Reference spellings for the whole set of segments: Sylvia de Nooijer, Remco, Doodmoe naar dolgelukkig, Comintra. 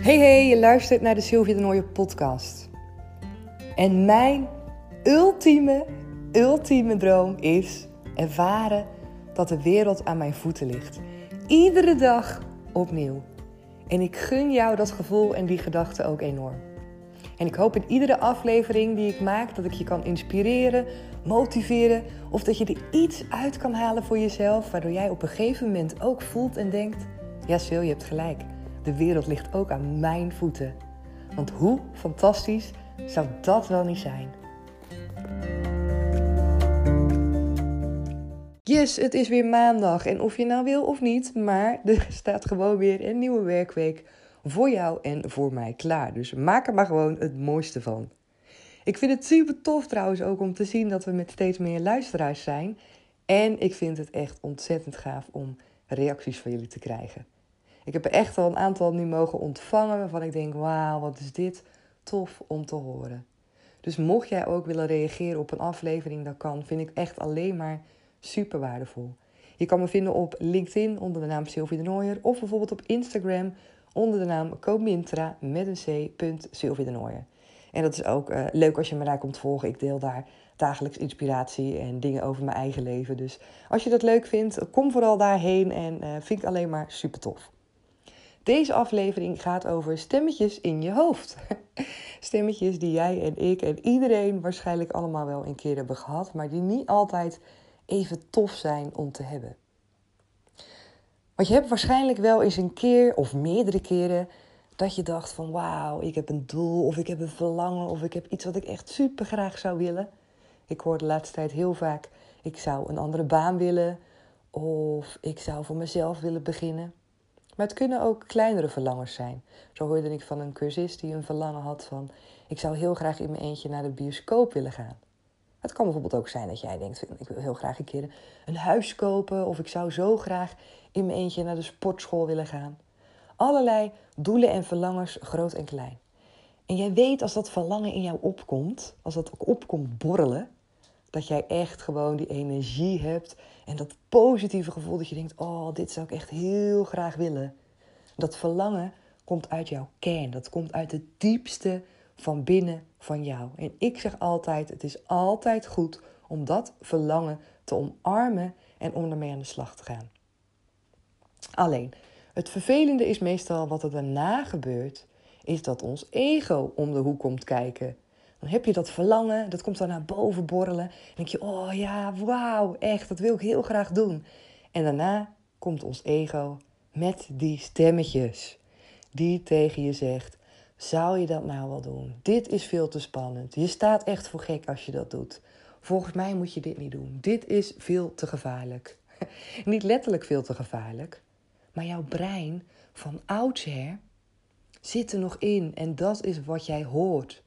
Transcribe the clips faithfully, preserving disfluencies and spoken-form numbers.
Hey hey, je luistert naar de Sylvia de Nooijer podcast. En mijn ultieme, ultieme droom is ervaren dat de wereld aan mijn voeten ligt. Iedere dag opnieuw. En ik gun jou dat gevoel en die gedachte ook enorm. En ik hoop in iedere aflevering die ik maak dat ik je kan inspireren, motiveren, of dat je er iets uit kan halen voor jezelf, waardoor jij op een gegeven moment ook voelt en denkt, ja Sil, je hebt gelijk. De wereld ligt ook aan mijn voeten. Want hoe fantastisch zou dat wel niet zijn? Yes, het is weer maandag. En of je nou wil of niet, maar er staat gewoon weer een nieuwe werkweek voor jou en voor mij klaar. Dus maak er maar gewoon het mooiste van. Ik vind het super tof trouwens ook om te zien dat we met steeds meer luisteraars zijn. En ik vind het echt ontzettend gaaf om reacties van jullie te krijgen. Ik heb er echt al een aantal nu mogen ontvangen waarvan ik denk, wauw, wat is dit tof om te horen. Dus mocht jij ook willen reageren op een aflevering, dat kan, vind ik echt alleen maar super waardevol. Je kan me vinden op LinkedIn onder de naam Sylvia de Nooijer of bijvoorbeeld op Instagram onder de naam Comintra met een c. Sylvia de Nooijer. En dat is ook uh, leuk als je me daar komt volgen. Ik deel daar dagelijks inspiratie en dingen over mijn eigen leven. Dus als je dat leuk vindt, kom vooral daarheen en uh, vind ik alleen maar super tof. Deze aflevering gaat over stemmetjes in je hoofd. Stemmetjes die jij en ik en iedereen waarschijnlijk allemaal wel een keer hebben gehad, maar die niet altijd even tof zijn om te hebben. Want je hebt waarschijnlijk wel eens een keer of meerdere keren dat je dacht van wauw, ik heb een doel of ik heb een verlangen of ik heb iets wat ik echt super graag zou willen. Ik hoor de laatste tijd heel vaak, ik zou een andere baan willen of ik zou voor mezelf willen beginnen. Maar het kunnen ook kleinere verlangers zijn. Zo hoorde ik van een cursist die een verlangen had van, ik zou heel graag in mijn eentje naar de bioscoop willen gaan. Het kan bijvoorbeeld ook zijn dat jij denkt, ik wil heel graag een keer een huis kopen, of ik zou zo graag in mijn eentje naar de sportschool willen gaan. Allerlei doelen en verlangers, groot en klein. En jij weet als dat verlangen in jou opkomt, als dat ook opkomt borrelen, dat jij echt gewoon die energie hebt en dat positieve gevoel dat je denkt, oh, dit zou ik echt heel graag willen. Dat verlangen komt uit jouw kern, dat komt uit het diepste van binnen van jou. En ik zeg altijd, het is altijd goed om dat verlangen te omarmen en om ermee aan de slag te gaan. Alleen, het vervelende is meestal wat er daarna gebeurt, is dat ons ego om de hoek komt kijken. Dan heb je dat verlangen, dat komt dan naar boven borrelen. Dan denk je, oh ja, wauw, echt, dat wil ik heel graag doen. En daarna komt ons ego met die stemmetjes. Die tegen je zegt, zou je dat nou wel doen? Dit is veel te spannend. Je staat echt voor gek als je dat doet. Volgens mij moet je dit niet doen. Dit is veel te gevaarlijk. Niet letterlijk veel te gevaarlijk. Maar jouw brein van oudsher zit er nog in. En dat is wat jij hoort.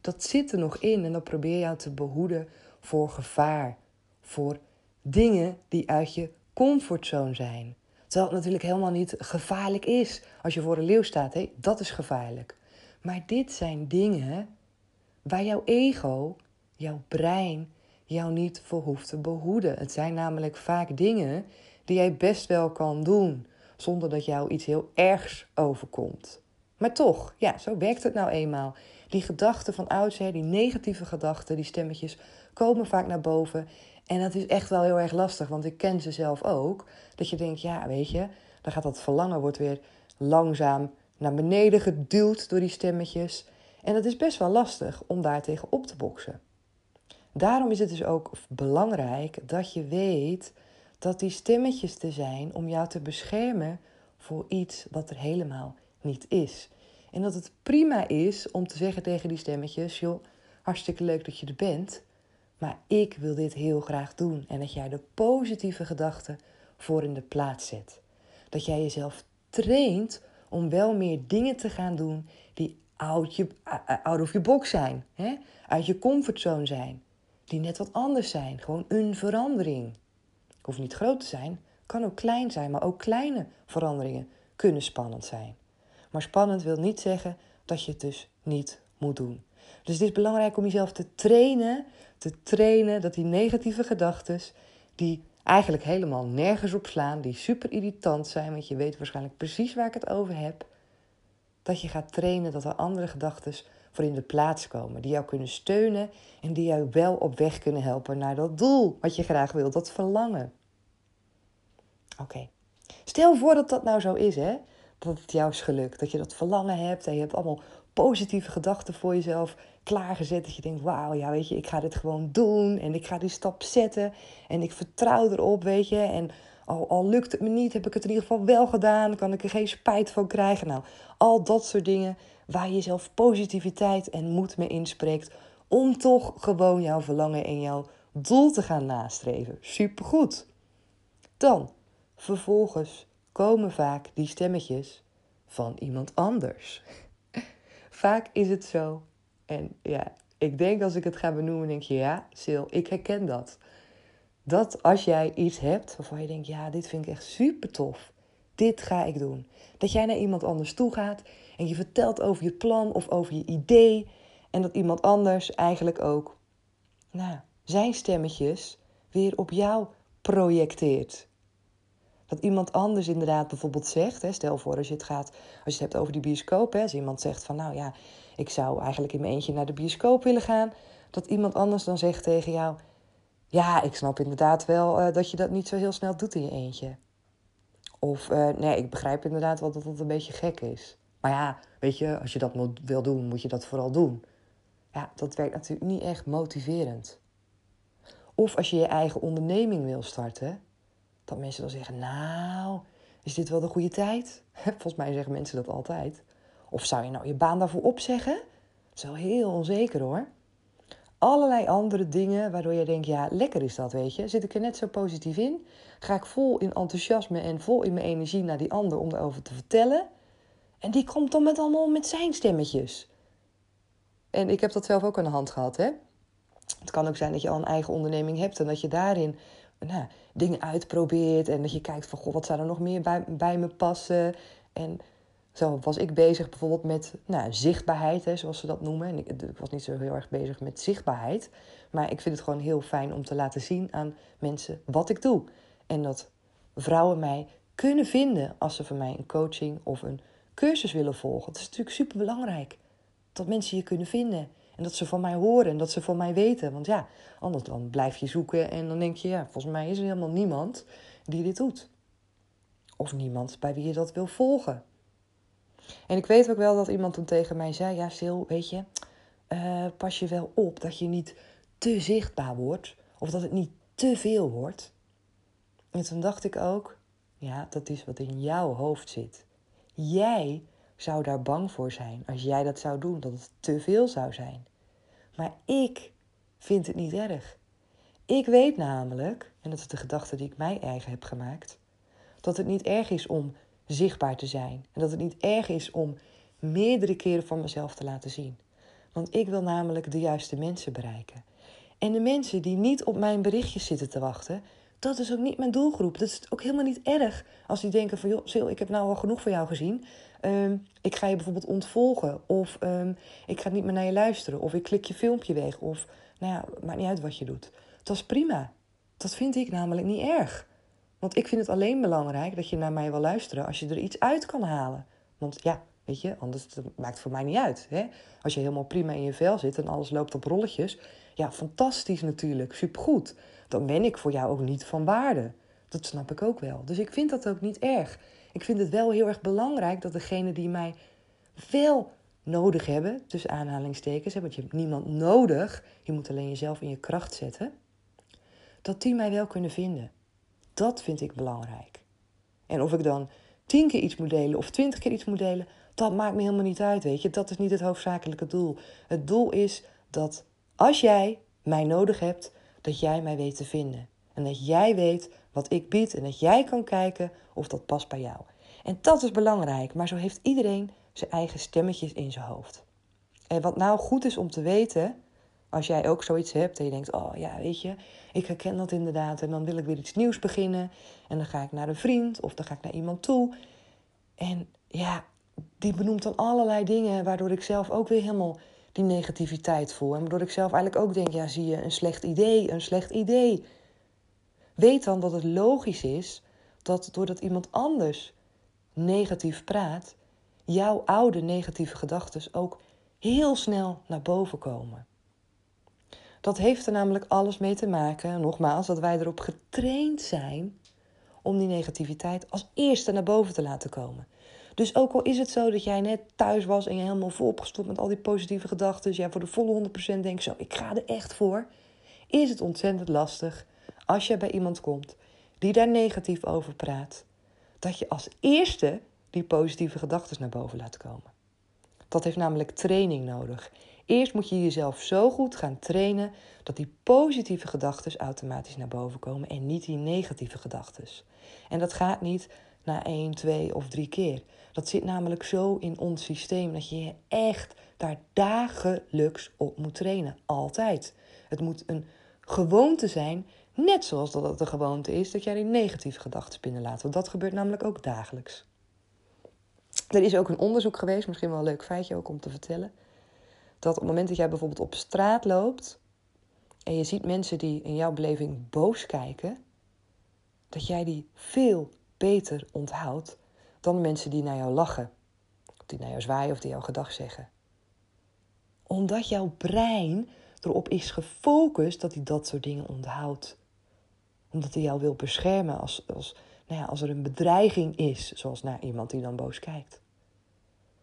Dat zit er nog in en dat probeer jou te behoeden voor gevaar. Voor dingen die uit je comfortzone zijn. Terwijl het natuurlijk helemaal niet gevaarlijk is. Als je voor een leeuw staat, hé, dat is gevaarlijk. Maar dit zijn dingen waar jouw ego, jouw brein, jou niet voor hoeft te behoeden. Het zijn namelijk vaak dingen die jij best wel kan doen. Zonder dat jou iets heel ergs overkomt. Maar toch, ja, zo werkt het nou eenmaal. Die gedachten van oudsher, die negatieve gedachten, die stemmetjes, komen vaak naar boven. En dat is echt wel heel erg lastig, want ik ken ze zelf ook. Dat je denkt, ja, weet je, dan gaat dat verlangen, wordt weer langzaam naar beneden geduwd door die stemmetjes. En dat is best wel lastig om daartegen op te boksen. Daarom is het dus ook belangrijk dat je weet dat die stemmetjes er zijn om jou te beschermen voor iets wat er helemaal niet is. En dat het prima is om te zeggen tegen die stemmetjes, joh, hartstikke leuk dat je er bent, maar ik wil dit heel graag doen. En dat jij de positieve gedachten voor in de plaats zet. Dat jij jezelf traint om wel meer dingen te gaan doen die out, je, out of je box zijn. Hè? Uit je comfortzone zijn. Die net wat anders zijn. Gewoon een verandering. Hoeft niet groot te zijn, kan ook klein zijn. Maar ook kleine veranderingen kunnen spannend zijn. Maar spannend wil niet zeggen dat je het dus niet moet doen. Dus het is belangrijk om jezelf te trainen. Te trainen dat die negatieve gedachten, die eigenlijk helemaal nergens op slaan, die super irritant zijn, want je weet waarschijnlijk precies waar ik het over heb, dat je gaat trainen dat er andere gedachten voor in de plaats komen. Die jou kunnen steunen en die jou wel op weg kunnen helpen naar dat doel wat je graag wilt, dat verlangen. Oké, okay. Stel voor dat dat nou zo is, hè? Dat het jou is gelukt, dat je dat verlangen hebt en je hebt allemaal positieve gedachten voor jezelf klaargezet. Dat je denkt, wauw, ja weet je, ik ga dit gewoon doen en ik ga die stap zetten en ik vertrouw erop, weet je. En al, al lukt het me niet, heb ik het in ieder geval wel gedaan, kan ik er geen spijt van krijgen. Nou, al dat soort dingen waar je jezelf positiviteit en moed mee inspreekt om toch gewoon jouw verlangen en jouw doel te gaan nastreven. Supergoed. Dan, vervolgens komen vaak die stemmetjes van iemand anders. Vaak is het zo. En ja, ik denk als ik het ga benoemen, denk je, ja, Sil, ik herken dat. Dat als jij iets hebt waarvan je denkt, ja, dit vind ik echt super tof. Dit ga ik doen. Dat jij naar iemand anders toe gaat en je vertelt over je plan of over je idee. En dat iemand anders eigenlijk ook, nou, zijn stemmetjes weer op jou projecteert. Dat iemand anders inderdaad bijvoorbeeld zegt, hè, stel voor als je het gaat, als je het hebt over die bioscoop, hè, als iemand zegt van nou ja, ik zou eigenlijk in mijn eentje naar de bioscoop willen gaan, dat iemand anders dan zegt tegen jou, ja, ik snap inderdaad wel uh, dat je dat niet zo heel snel doet in je eentje. Of uh, nee, ik begrijp inderdaad wel dat dat een beetje gek is. Maar ja, weet je, als je dat moet, wil doen, moet je dat vooral doen. Ja, dat werkt natuurlijk niet echt motiverend. Of als je je eigen onderneming wil starten, dat mensen dan zeggen, nou, is dit wel de goede tijd? Volgens mij zeggen mensen dat altijd. Of zou je nou je baan daarvoor opzeggen? Dat is wel heel onzeker hoor. Allerlei andere dingen waardoor je denkt, ja, lekker is dat, weet je. Zit ik er net zo positief in? Ga ik vol in enthousiasme en vol in mijn energie naar die ander om daarover te vertellen? En die komt dan met allemaal met zijn stemmetjes. En ik heb dat zelf ook aan de hand gehad, hè. Het kan ook zijn dat je al een eigen onderneming hebt en dat je daarin... Nou, dingen uitprobeert en dat je kijkt van, goh, wat zou er nog meer bij, bij me passen? En zo was ik bezig bijvoorbeeld met nou, zichtbaarheid, hè, zoals ze dat noemen. En ik, ik was niet zo heel erg bezig met zichtbaarheid. Maar ik vind het gewoon heel fijn om te laten zien aan mensen wat ik doe. En dat vrouwen mij kunnen vinden als ze van mij een coaching of een cursus willen volgen. Dat is natuurlijk superbelangrijk. Dat mensen je kunnen vinden. En dat ze van mij horen en dat ze van mij weten. Want ja, anders dan blijf je zoeken en dan denk je... ja, volgens mij is er helemaal niemand die dit doet. Of niemand bij wie je dat wil volgen. En ik weet ook wel dat iemand toen tegen mij zei... ja, Sil, weet je, uh, pas je wel op dat je niet te zichtbaar wordt... of dat het niet te veel wordt. En toen dacht ik ook... ja, dat is wat in jouw hoofd zit. Jij... zou daar bang voor zijn als jij dat zou doen, dat het te veel zou zijn. Maar ik vind het niet erg. Ik weet namelijk, en dat is de gedachte die ik mij eigen heb gemaakt... dat het niet erg is om zichtbaar te zijn. En dat het niet erg is om meerdere keren van mezelf te laten zien. Want ik wil namelijk de juiste mensen bereiken. En de mensen die niet op mijn berichtjes zitten te wachten... dat is ook niet mijn doelgroep. Dat is ook helemaal niet erg als die denken van... joh, Sil, ik heb nou al genoeg van jou gezien... Um, ik ga je bijvoorbeeld ontvolgen of um, ik ga niet meer naar je luisteren... of ik klik je filmpje weg of nou ja, maakt niet uit wat je doet. Dat is prima. Dat vind ik namelijk niet erg. Want ik vind het alleen belangrijk dat je naar mij wil luisteren... als je er iets uit kan halen. Want ja, weet je, anders dat maakt het voor mij niet uit. Hè? Als je helemaal prima in je vel zit en alles loopt op rolletjes... ja, fantastisch natuurlijk, supergoed. Dan ben ik voor jou ook niet van waarde. Dat snap ik ook wel. Dus ik vind dat ook niet erg... Ik vind het wel heel erg belangrijk dat degenen die mij wel nodig hebben... tussen aanhalingstekens, hè, want je hebt niemand nodig... je moet alleen jezelf in je kracht zetten... dat die mij wel kunnen vinden. Dat vind ik belangrijk. En of ik dan tien keer iets moet delen of twintig keer iets moet delen... dat maakt me helemaal niet uit, weet je. Dat is niet het hoofdzakelijke doel. Het doel is dat als jij mij nodig hebt, dat jij mij weet te vinden. En dat jij weet... wat ik bied en dat jij kan kijken of dat past bij jou. En dat is belangrijk, maar zo heeft iedereen zijn eigen stemmetjes in zijn hoofd. En wat nou goed is om te weten, als jij ook zoiets hebt en je denkt... oh ja, weet je, ik herken dat inderdaad en dan wil ik weer iets nieuws beginnen... en dan ga ik naar een vriend of dan ga ik naar iemand toe. En ja, die benoemt dan allerlei dingen waardoor ik zelf ook weer helemaal die negativiteit voel. En waardoor ik zelf eigenlijk ook denk, ja, zie je, een slecht idee, een slecht idee... Weet dan dat het logisch is dat doordat iemand anders negatief praat... jouw oude negatieve gedachten ook heel snel naar boven komen. Dat heeft er namelijk alles mee te maken, nogmaals, dat wij erop getraind zijn om die negativiteit als eerste naar boven te laten komen. Dus ook al is het zo dat jij net thuis was en je helemaal vol opgestopt met al die positieve gedachten, jij voor de volle honderd procent denkt, zo, ik ga er echt voor, is het ontzettend lastig als je bij iemand komt die daar negatief over praat, dat je als eerste die positieve gedachten naar boven laat komen. Dat heeft namelijk training nodig. Eerst moet je jezelf zo goed gaan trainen dat die positieve gedachten automatisch naar boven komen en niet die negatieve gedachten. En dat gaat niet na één, twee of drie keer. Dat zit namelijk zo in ons systeem dat je je echt daar dagelijks op moet trainen. Altijd. Het moet een gewoonte zijn, net zoals dat het een gewoonte is dat jij die negatieve gedachten binnenlaat. Want dat gebeurt namelijk ook dagelijks. Er is ook een onderzoek geweest, misschien wel een leuk feitje ook om te vertellen, dat op het moment dat jij bijvoorbeeld op straat loopt en je ziet mensen die in jouw beleving boos kijken, dat jij die veel beter onthoudt dan de mensen die naar jou lachen, die naar jou zwaaien of die jou gedag zeggen. Omdat jouw brein erop is gefocust dat hij dat soort dingen onthoudt. Omdat hij jou wil beschermen als, als, nou ja, als er een bedreiging is, zoals naar iemand die dan boos kijkt.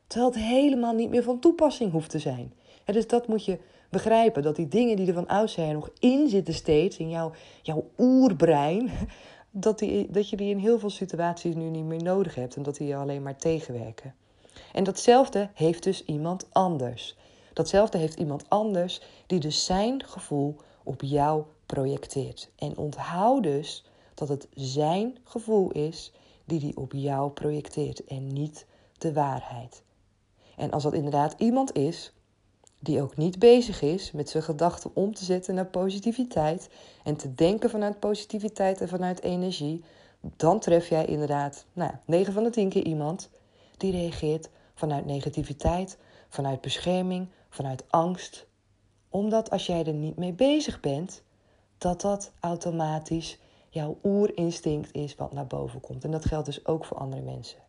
Terwijl het helemaal niet meer van toepassing hoeft te zijn. En dus dat moet je begrijpen, dat die dingen die er van oudsher nog in zitten steeds, in jouw, jouw oerbrein, dat, die, dat je die in heel veel situaties nu niet meer nodig hebt en dat die je alleen maar tegenwerken. En datzelfde heeft dus iemand anders. Datzelfde heeft iemand anders die dus zijn gevoel op jou projecteert. En onthoud dus dat het zijn gevoel is die die op jou projecteert en niet de waarheid. En als dat inderdaad iemand is die ook niet bezig is met zijn gedachten om te zetten naar positiviteit en te denken vanuit positiviteit en vanuit energie, dan tref jij inderdaad nou, negen van de tien keer iemand die reageert vanuit negativiteit, vanuit bescherming, vanuit angst. Omdat als jij er niet mee bezig bent, dat dat automatisch jouw oerinstinct is wat naar boven komt. En dat geldt dus ook voor andere mensen.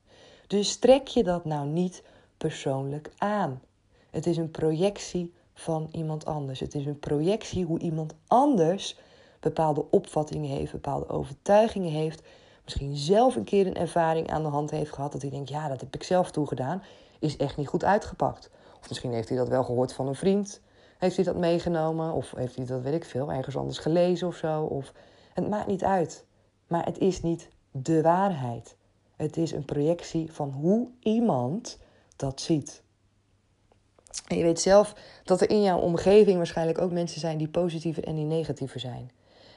Dus trek je dat nou niet persoonlijk aan. Het is een projectie van iemand anders. Het is een projectie hoe iemand anders bepaalde opvattingen heeft, bepaalde overtuigingen heeft. Misschien zelf een keer een ervaring aan de hand heeft gehad dat hij denkt, ja, dat heb ik zelf toegedaan. Is echt niet goed uitgepakt. Of misschien heeft hij dat wel gehoord van een vriend. Heeft hij dat meegenomen? Of heeft hij dat, weet ik veel, ergens anders gelezen of zo? Of... Het maakt niet uit. Maar het is niet de waarheid. Het is een projectie van hoe iemand dat ziet. En je weet zelf dat er in jouw omgeving waarschijnlijk ook mensen zijn die positiever en die negatiever zijn.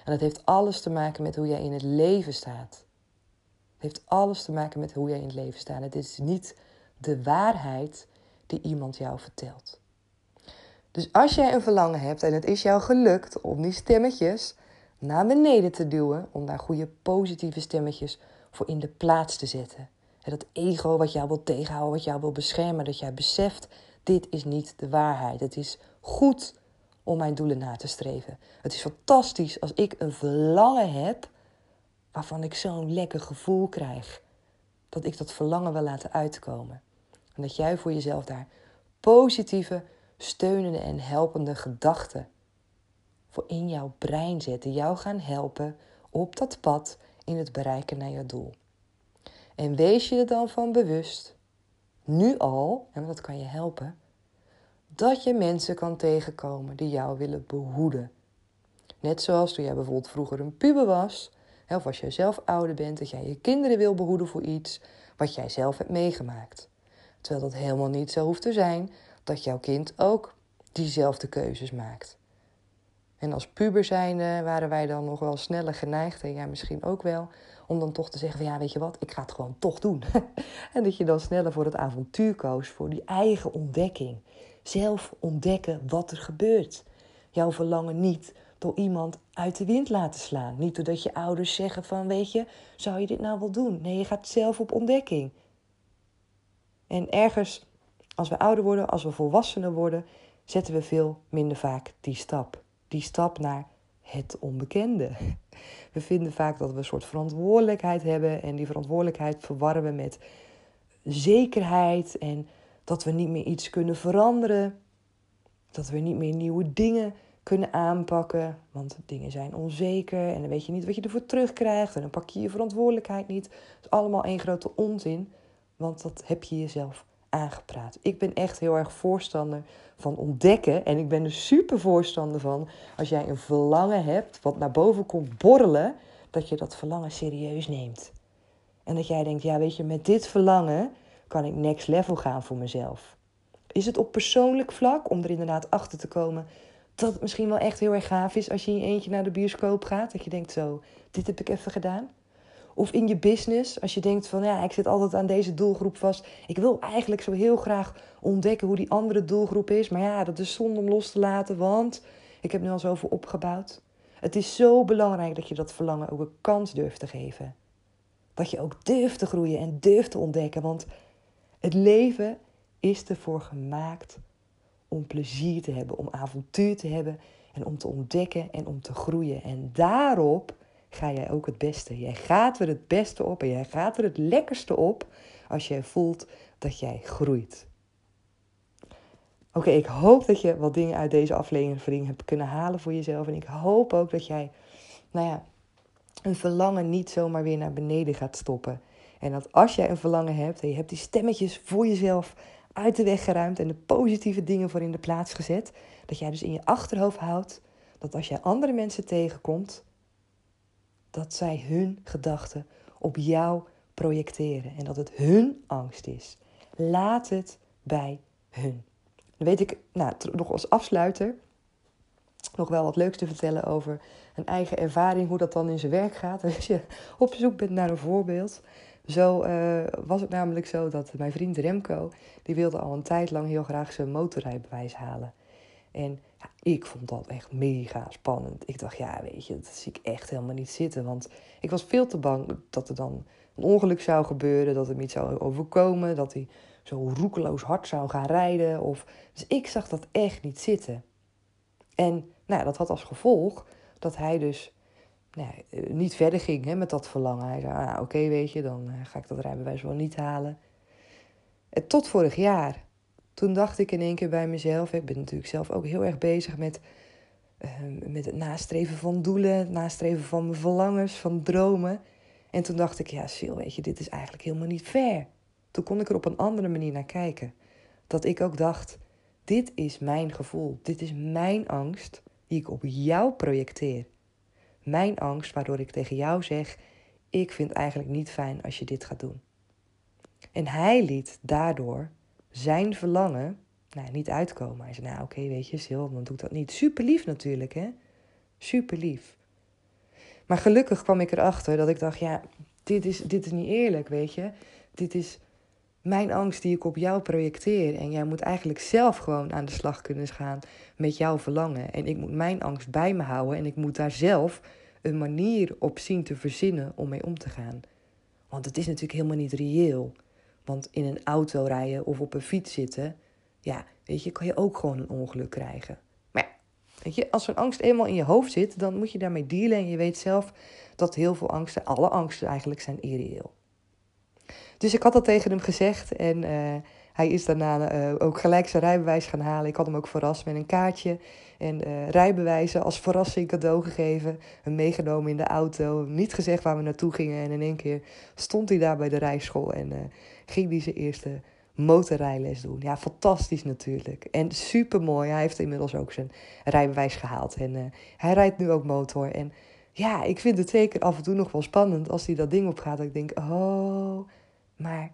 En dat heeft alles te maken met hoe jij in het leven staat. Het heeft alles te maken met hoe jij in het leven staat. Het is niet de waarheid die iemand jou vertelt. Dus als jij een verlangen hebt en het is jou gelukt om die stemmetjes naar beneden te duwen, om daar goede positieve stemmetjes voor in de plaats te zetten. En dat ego wat jou wil tegenhouden, wat jou wil beschermen, dat jij beseft, dit is niet de waarheid. Het is goed om mijn doelen na te streven. Het is fantastisch als ik een verlangen heb waarvan ik zo'n lekker gevoel krijg. Dat ik dat verlangen wil laten uitkomen. En dat jij voor jezelf daar positieve, steunende en helpende gedachten voor in jouw brein zet. Die jou gaan helpen op dat pad in het bereiken naar je doel. En wees je er dan van bewust, nu al, en dat kan je helpen, dat je mensen kan tegenkomen die jou willen behoeden. Net zoals toen jij bijvoorbeeld vroeger een puber was, of als jij zelf ouder bent, dat jij je kinderen wil behoeden voor iets wat jij zelf hebt meegemaakt. Terwijl dat helemaal niet zo hoeft te zijn dat jouw kind ook diezelfde keuzes maakt. En als puber zijnde waren wij dan nog wel sneller geneigd, en jij misschien ook wel, om dan toch te zeggen van ja, weet je wat, ik ga het gewoon toch doen. En dat je dan sneller voor het avontuur koos, voor die eigen ontdekking. Zelf ontdekken wat er gebeurt. Jouw verlangen niet door iemand uit de wind laten slaan. Niet doordat je ouders zeggen van, weet je, zou je dit nou wel doen? Nee, je gaat zelf op ontdekking. En ergens, als we ouder worden, als we volwassener worden, zetten we veel minder vaak die stap. Die stap naar het onbekende. We vinden vaak dat we een soort verantwoordelijkheid hebben en die verantwoordelijkheid verwarren we met zekerheid en dat we niet meer iets kunnen veranderen. Dat we niet meer nieuwe dingen kunnen aanpakken, want dingen zijn onzeker en dan weet je niet wat je ervoor terugkrijgt en dan pak je je verantwoordelijkheid niet. Het is allemaal één grote onzin, want dat heb je jezelf aangepraat. Ik ben echt heel erg voorstander van ontdekken en ik ben er super voorstander van als jij een verlangen hebt wat naar boven komt borrelen, dat je dat verlangen serieus neemt. En dat jij denkt, ja weet je, met dit verlangen kan ik next level gaan voor mezelf. Is het op persoonlijk vlak, om er inderdaad achter te komen dat het misschien wel echt heel erg gaaf is als je in je eentje naar de bioscoop gaat. Dat je denkt zo, dit heb ik even gedaan. Of in je business, als je denkt van ja, ik zit altijd aan deze doelgroep vast. Ik wil eigenlijk zo heel graag ontdekken hoe die andere doelgroep is. Maar ja, dat is zonde om los te laten, want ik heb nu al zoveel opgebouwd. Het is zo belangrijk dat je dat verlangen ook een kans durft te geven. Dat je ook durft te groeien en durft te ontdekken. Want het leven is ervoor gemaakt om plezier te hebben, om avontuur te hebben en om te ontdekken en om te groeien. En daarop ga jij ook het beste. Jij gaat er het beste op en jij gaat er het lekkerste op als jij voelt dat jij groeit. Oké, okay, ik hoop dat je wat dingen uit deze aflevering hebt kunnen halen voor jezelf. En ik hoop ook dat jij, nou ja, een verlangen niet zomaar weer naar beneden gaat stoppen. En dat als jij een verlangen hebt en je hebt die stemmetjes voor jezelf uit de weg geruimd en de positieve dingen voor in de plaats gezet, dat jij dus in je achterhoofd houdt dat als jij andere mensen tegenkomt, dat zij hun gedachten op jou projecteren en dat het hun angst is. Laat het bij hun. Dan weet ik, nou, nog als afsluiter, nog wel wat leuks te vertellen over een eigen ervaring, hoe dat dan in zijn werk gaat. Als je op zoek bent naar een voorbeeld. Zo uh, was het namelijk zo dat mijn vriend Remco, die wilde al een tijd lang heel graag zijn motorrijbewijs halen. En ja, ik vond dat echt mega spannend. Ik dacht, ja weet je, dat zie ik echt helemaal niet zitten. Want ik was veel te bang dat er dan een ongeluk zou gebeuren, dat hem iets zou overkomen, dat hij zo roekeloos hard zou gaan rijden. Of... Dus ik zag dat echt niet zitten. En nou, dat had als gevolg dat hij dus nou, niet verder ging hè, met dat verlangen. Hij zei, nou, oké okay, weet je, dan ga ik dat rijbewijs wel niet halen. En tot vorig jaar, toen dacht ik in één keer bij mezelf, ik ben natuurlijk zelf ook heel erg bezig met, uh, met het nastreven van doelen, het nastreven van mijn verlangens, van dromen. En toen dacht ik, ja Sil, weet je, dit is eigenlijk helemaal niet fair. Toen kon ik er op een andere manier naar kijken. Dat ik ook dacht, dit is mijn gevoel, dit is mijn angst die ik op jou projecteer. Mijn angst waardoor ik tegen jou zeg, ik vind het eigenlijk niet fijn als je dit gaat doen. En hij liet daardoor zijn verlangen nou, niet uitkomen. Hij zei, nou oké, okay, weet je, Sil, dan doe ik dat niet. Super lief natuurlijk, hè? Super lief. Maar gelukkig kwam ik erachter dat ik dacht, ja, dit is, dit is niet eerlijk, weet je. Dit is mijn angst die ik op jou projecteer. En jij moet eigenlijk zelf gewoon aan de slag kunnen gaan met jouw verlangen. En ik moet mijn angst bij me houden. En ik moet daar zelf een manier op zien te verzinnen om mee om te gaan. Want het is natuurlijk helemaal niet reëel. Want in een auto rijden of op een fiets zitten, ja, weet je, kan je ook gewoon een ongeluk krijgen. Maar ja, weet je, als zo'n angst eenmaal in je hoofd zit, dan moet je daarmee dealen. En je weet zelf dat heel veel angsten, alle angsten eigenlijk, zijn irreëel. Dus ik had dat tegen hem gezegd en uh, hij is daarna uh, ook gelijk zijn rijbewijs gaan halen. Ik had hem ook verrast met een kaartje en uh, rijbewijzen als verrassing cadeau gegeven. Hem meegenomen in de auto, niet gezegd waar we naartoe gingen. En in één keer stond hij daar bij de rijschool en uh, ging hij zijn eerste motorrijles doen. Ja, fantastisch natuurlijk. En supermooi. Hij heeft inmiddels ook zijn rijbewijs gehaald. En uh, hij rijdt nu ook motor. En ja, ik vind het zeker af en toe nog wel spannend als hij dat ding opgaat. Dat ik denk, oh... Maar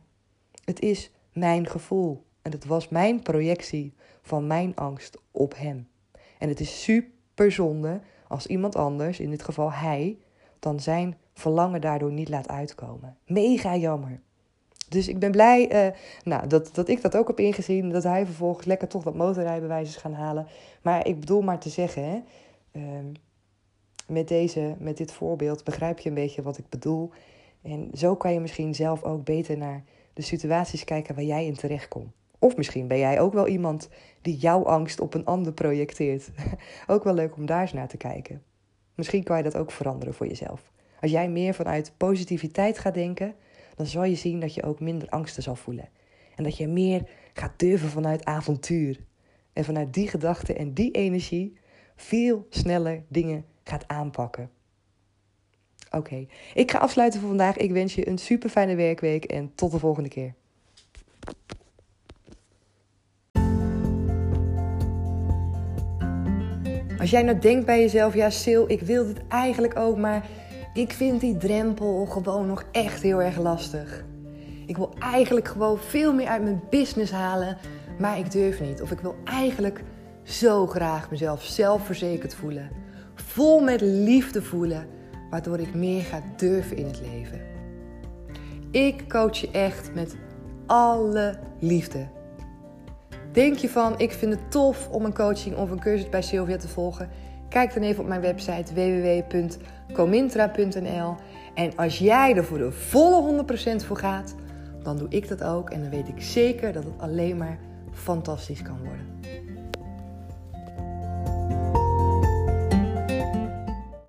het is mijn gevoel en het was mijn projectie van mijn angst op hem. En het is super zonde als iemand anders, in dit geval hij, dan zijn verlangen daardoor niet laat uitkomen. Mega jammer. Dus ik ben blij uh, nou, dat, dat ik dat ook heb ingezien, dat hij vervolgens lekker toch dat motorrijbewijs is gaan halen. Maar ik bedoel maar te zeggen, hè, uh, met, deze, met dit voorbeeld begrijp je een beetje wat ik bedoel. En zo kan je misschien zelf ook beter naar de situaties kijken waar jij in terechtkomt. Of misschien ben jij ook wel iemand die jouw angst op een ander projecteert. Ook wel leuk om daar eens naar te kijken. Misschien kan je dat ook veranderen voor jezelf. Als jij meer vanuit positiviteit gaat denken, dan zal je zien dat je ook minder angsten zal voelen. En dat je meer gaat durven vanuit avontuur. En vanuit die gedachten en die energie veel sneller dingen gaat aanpakken. Oké, okay. Ik ga afsluiten voor vandaag. Ik wens je een super fijne werkweek en tot de volgende keer. Als jij nou denkt bij jezelf, ja Sil, ik wil dit eigenlijk ook, maar ik vind die drempel gewoon nog echt heel erg lastig. Ik wil eigenlijk gewoon veel meer uit mijn business halen, maar ik durf niet. Of ik wil eigenlijk zo graag mezelf zelfverzekerd voelen. Vol met liefde voelen, waardoor ik meer ga durven in het leven. Ik coach je echt met alle liefde. Denk je van, ik vind het tof om een coaching of een cursus bij Sylvia te volgen? Kijk dan even op mijn website w w w punt comintra punt n l. En als jij er voor de volle honderd procent voor gaat, dan doe ik dat ook. En dan weet ik zeker dat het alleen maar fantastisch kan worden.